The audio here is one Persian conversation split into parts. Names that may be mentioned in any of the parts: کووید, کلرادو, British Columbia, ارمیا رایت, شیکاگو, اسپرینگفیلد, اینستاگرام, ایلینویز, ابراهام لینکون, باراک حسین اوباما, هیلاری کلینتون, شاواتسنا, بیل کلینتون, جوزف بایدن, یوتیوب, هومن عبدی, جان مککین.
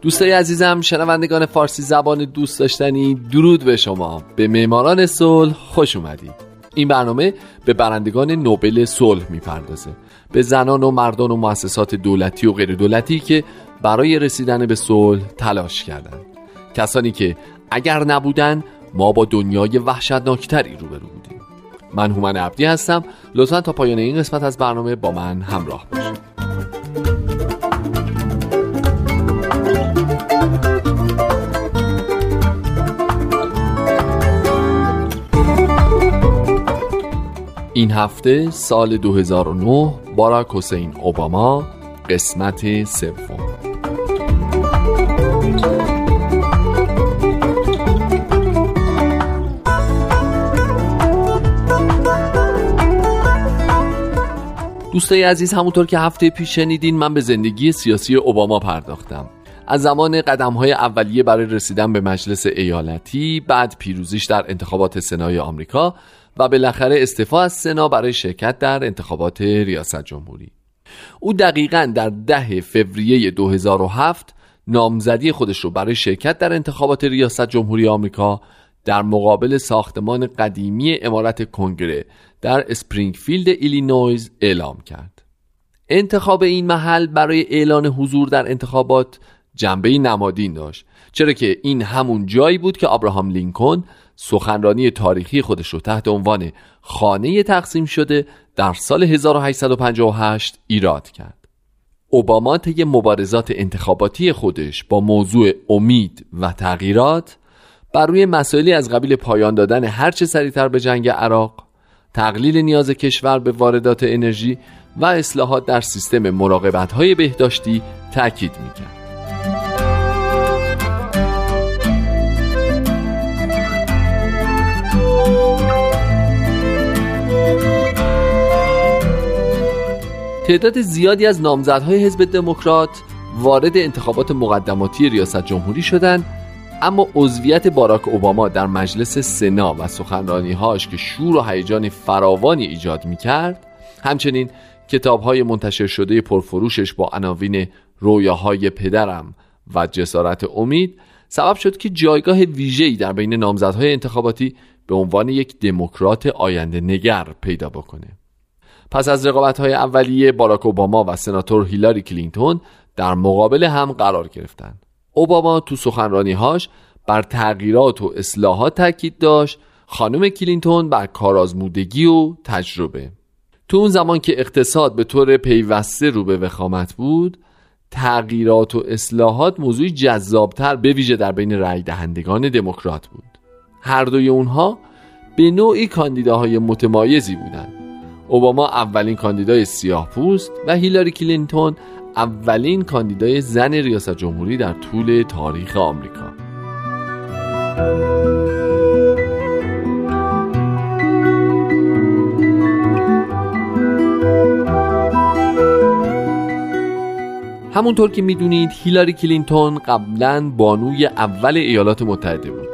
دوستای عزیزم، شنوندگان فارسی زبان دوست داشتنی، درود به شما. به معماران صلح خوش اومدید. این برنامه به برندگان نوبل صلح میپردازه، به زنان و مردان و مؤسسات دولتی و غیر دولتی که برای رسیدن به صلح تلاش کردند، کسانی که اگر نبودن ما با دنیای وحشتناکتری روبرو بودیم. من هومن عبدی هستم. لطفا تا پایان این قسمت از برنامه با من همراه باشید. این هفته سال 2009، باراک حسین اوباما، قسمت سوم. دوستای عزیز، همونطور که هفته پیش شنیدین، من به زندگی سیاسی اوباما پرداختم، از زمان قدم‌های اولیه برای رسیدن به مجلس ایالتی، بعد پیروزیش در انتخابات سنای آمریکا و بالاخره استعفا از سنا برای شرکت در انتخابات ریاست جمهوری. او دقیقاً در 10 فوریه 2007 نامزدی خودش رو برای شرکت در انتخابات ریاست جمهوری آمریکا در مقابل ساختمان قدیمی عمارت کنگره در اسپرینگفیلد ایلینویز اعلام کرد. انتخاب این محل برای اعلان حضور در انتخابات جنبه نمادین داشت، چرا که این همون جایی بود که ابراهام لینکون سخنرانی تاریخی خودش رو تحت عنوان خانه تقسیم شده در سال 1858 ایراد کرد. اوباما طی مبارزات انتخاباتی خودش با موضوع امید و تغییرات بر روی مسائلی از قبیل پایان دادن هرچه سریعتر به جنگ عراق، تقلیل نیاز کشور به واردات انرژی و اصلاحات در سیستم مراقبت‌های بهداشتی تاکید می‌کرد. تعداد زیادی از نامزدهای حزب دموکرات وارد انتخابات مقدماتی ریاست جمهوری شدند، اما عضویت باراک اوباما در مجلس سنا و سخنرانی‌هاش که شور و هیجان فراوانی ایجاد می‌کرد، همچنین کتاب‌های منتشر شده پرفروشش با عناوین رویاهای پدرم و جسارت امید، سبب شد که جایگاه ویژه‌ای در بین نامزدهای انتخاباتی به عنوان یک دموکرات آینده نگر پیدا بکنه. پس از رقابت‌های اولیه، باراک اوباما و سناتور هیلاری کلینتون در مقابل هم قرار گرفتند. اوباما تو سخنرانی‌هاش بر تغییرات و اصلاحات تاکید داشت، خانم کلینتون بر کارآزمودگی و تجربه. تو اون زمان که اقتصاد به طور پیوسته رو به وخامت بود، تغییرات و اصلاحات موضوعی جذاب‌تر به ویژه در بین رأی‌دهندگان دموکرات بود. هر دوی اونها به نوعی کاندیداهای متمایزی بودند. اوباما اولین کاندیدای سیاه‌پوست و هیلاری کلینتون اولین کاندیدای زن ریاست جمهوری در طول تاریخ آمریکا. همونطور که می‌دونید، هیلاری کلینتون قبلاً بانوی اول ایالات متحده بود.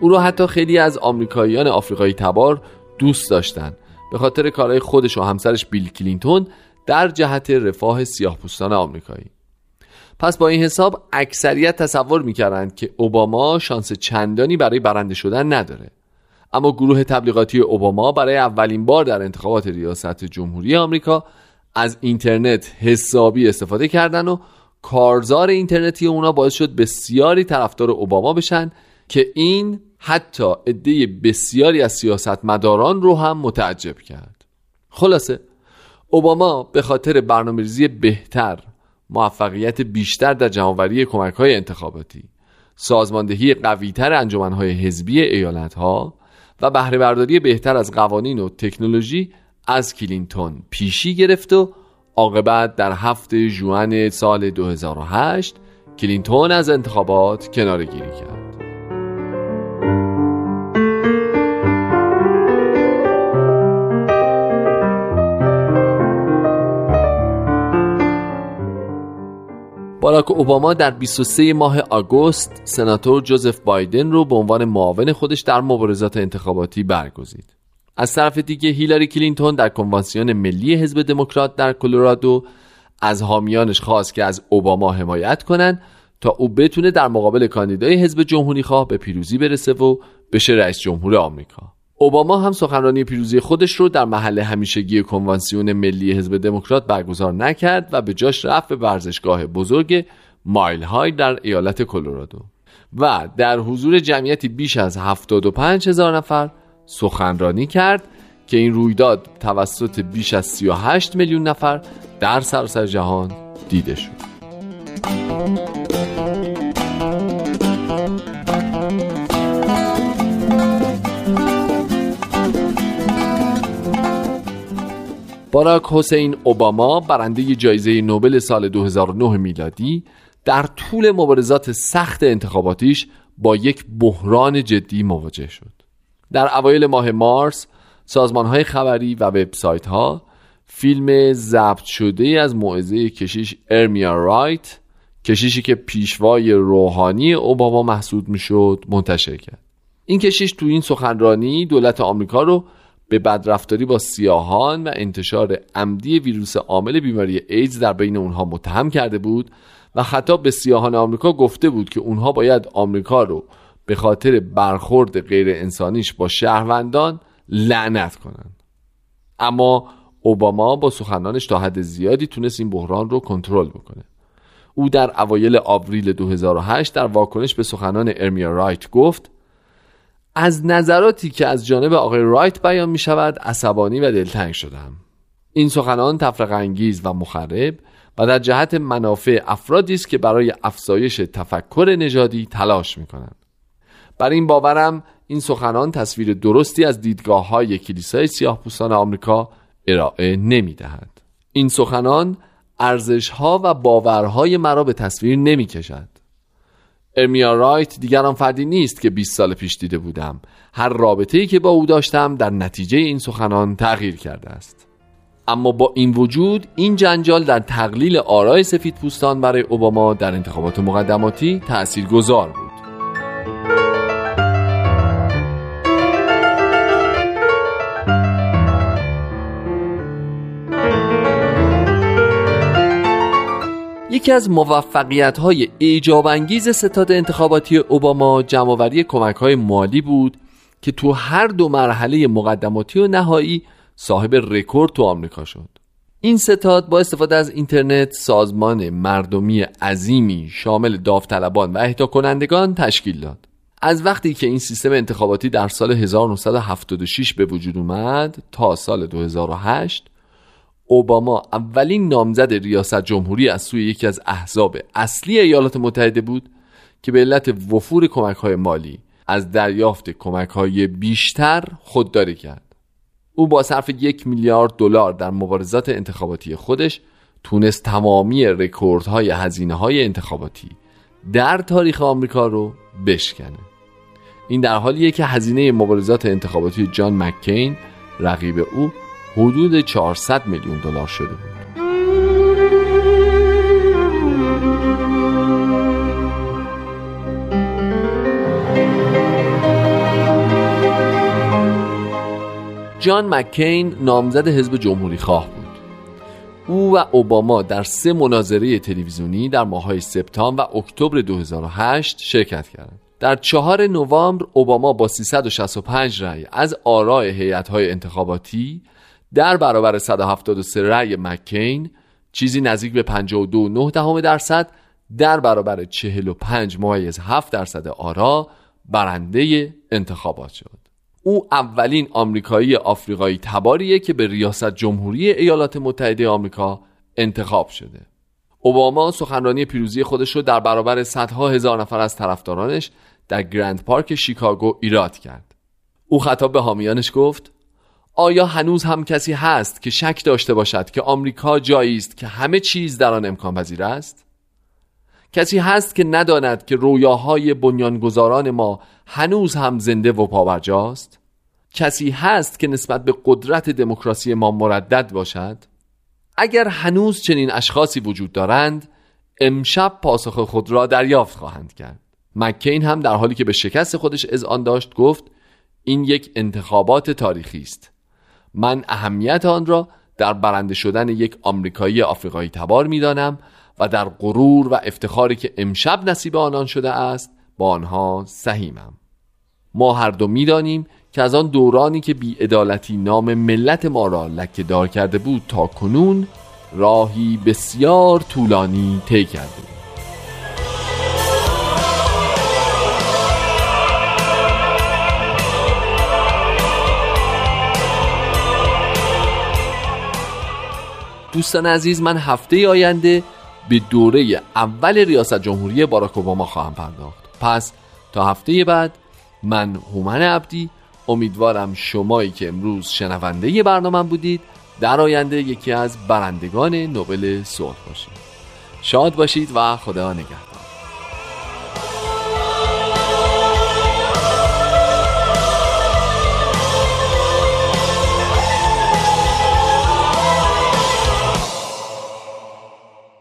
او را حتی خیلی از آمریکاییان آفریقایی تبار دوست داشتند، به خاطر کارهای خودش و همسرش بیل کلینتون در جهت رفاه سیاه‌پوستان آمریکایی. پس با این حساب اکثریت تصور می‌کردند که اوباما شانس چندانی برای برنده شدن نداره. اما گروه تبلیغاتی اوباما برای اولین بار در انتخابات ریاست جمهوری آمریکا از اینترنت حسابی استفاده کردن و کارزار اینترنتی اونا باعث شد بسیاری طرفدار اوباما بشن که این حتی عده بسیاری از سیاستمداران رو هم متعجب کرد. خلاصه اوباما به خاطر برنامه‌ریزی بهتر، موفقیت بیشتر در جمع‌آوری کمک‌های انتخاباتی، سازماندهی قوی‌تر انجمن‌های حزبی ایالت‌ها و بهره‌برداری بهتر از قوانین و تکنولوژی از کلینتون پیشی گرفت و عاقبت در 7 ژوئن سال 2008 کلینتون از انتخابات کناره‌گیری کرد. باراک اوباما در 23 ماه آگوست سناتور جوزف بایدن رو به عنوان معاون خودش در مبارزات انتخاباتی برگزید. از طرف دیگه هیلاری کلینتون در کنوانسیون ملی حزب دموکرات در کلرادو از حامیانش خواست که از اوباما حمایت کنن تا او بتونه در مقابل کاندیدای حزب جمهوریخواه به پیروزی برسه و بشه رئیس جمهور آمریکا. اوباما هم سخنرانی پیروزی خودش رو در محل همیشگی کنوانسیون ملی حزب دموکرات برگزار نکرد و به جاش رفت به ورزشگاه بزرگ مایل های در ایالت کلرادو و در حضور جمعیتی بیش از 75000 نفر سخنرانی کرد که این رویداد توسط بیش از 38 میلیون نفر در سراسر جهان دیده شد. باراک حسین اوباما برنده جایزه نوبل سال 2009 میلادی در طول مبارزات سخت انتخاباتیش با یک بحران جدی مواجه شد. در اوایل ماه مارس سازمان‌های خبری و وبسایت‌ها فیلم ضبط شده از موعظه کشیش ارمیا رایت، کشیشی که پیشوای روحانی اوباما محسوب می‌شد، منتشر کرد. این کشیش تو این سخنرانی دولت آمریکا رو به بدرفتاری با سیاهان و انتشار عمدی ویروس عامل بیماری ایدز در بین اونها متهم کرده بود و خطاب به سیاهان آمریکا گفته بود که اونها باید آمریکا رو به خاطر برخورد غیر انسانیش با شهروندان لعنت کنند. اما اوباما با سخنانش تا حد زیادی تونست این بحران رو کنترل بکنه. او در اوایل آوریل 2008 در واکنش به سخنان ارمیا رایت گفت: از نظراتی که از جانب آقای رایت بیان می شود عصبانی و دلتنگ شدم. این سخنان تفرقه انگیز و مخرب و در جهت منافع افرادی است که برای افزایش تفکر نژادی تلاش می کنند. بر این باورم این سخنان تصویر درستی از دیدگاه‌های کلیسای سیاه‌پوستان آمریکا ارائه نمی‌دهد. این سخنان ارزش‌ها و باورهای مرا به تصویر نمی‌کشد. ارمیا رایت دیگر آن فردی نیست که 20 سال پیش دیده بودم. هر رابطه‌ای که با او داشتم در نتیجه این سخنان تغییر کرده است. اما با این وجود این جنجال در تقلیل آرای سفیدپوستان برای اوباما در انتخابات مقدماتی تأثیرگذار بود. یکی از موفقیت‌های ایجاب‌انگیز ستاد انتخاباتی اوباما جمع‌آوری کمک‌های مالی بود که تو هر دو مرحله مقدماتی و نهایی صاحب رکورد تو آمریکا شد. این ستاد با استفاده از اینترنت سازمان مردمی عظیمی شامل داوطلبان و اهدا کنندگان تشکیل داد. از وقتی که این سیستم انتخاباتی در سال 1976 به وجود اومد تا سال 2008 اوباما اولین نامزد ریاست جمهوری از سوی یکی از احزاب اصلی ایالات متحده بود که به علت وفور کمک‌های مالی از دریافت کمک‌های بیشتر خودداری کرد. او با صرف $1 میلیارد در مبارزات انتخاباتی خودش تونست تمامی رکوردهای هزینه‌های انتخاباتی در تاریخ آمریکا رو بشکنه. این در حالیه که هزینه مبارزات انتخاباتی جان مککین رقیب او حدود $400 میلیون شده بود. جان مککین نامزد حزب جمهوری خواه بود. او و اوباما در 3 مناظره تلویزیونی در ماه‌های سپتامبر و اکتبر 2008 شرکت کردند. در 4 نوامبر اوباما با 365 رأی از آرای هیئت‌های انتخاباتی در برابر 173 رأی مکین، چیزی نزدیک به 52.9% در برابر 45.7% آرا برنده انتخابات شد. او اولین آمریکایی آفریقایی تباریه که به ریاست جمهوری ایالات متحده آمریکا انتخاب شده. اوباما سخنرانی پیروزی خودش رو در برابر صدها هزار نفر از طرفدارانش در گرند پارک شیکاگو ایراد کرد. او خطاب به حامیانش گفت: آیا هنوز هم کسی هست که شک داشته باشد که آمریکا جایی است که همه چیز در آن امکان پذیر است؟ کسی هست که نداند که رویاهای بنیانگذاران ما هنوز هم زنده و پابرجاست؟ کسی هست که نسبت به قدرت دموکراسی ما مردد باشد؟ اگر هنوز چنین اشخاصی وجود دارند، امشب پاسخ خود را دریافت خواهند کرد. مکین هم در حالی که به شکست خودش اذعان داشت گفت: این یک انتخابات تاریخی است. من اهمیت آن را در برنده شدن یک آمریکایی آفریقایی تبار می‌دانم و در غرور و افتخاری که امشب نصیب آنان شده است با آنها سهیمم. ما هر دو می‌دانیم که از آن دورانی که بی‌عدالتی نام ملت ما را لکه‌دار کرده بود تا کنون راهی بسیار طولانی طی کردیم. دوستان عزیز، من هفته آینده به دوره اول ریاست جمهوری باراک اوباما خواهم پرداخت. پس تا هفته بعد، من هومن عبدی امیدوارم شمایی که امروز شنونده برنامه بودید در آینده یکی از برندگان نوبل صلح باشید. شاد باشید و خدا نگهدار.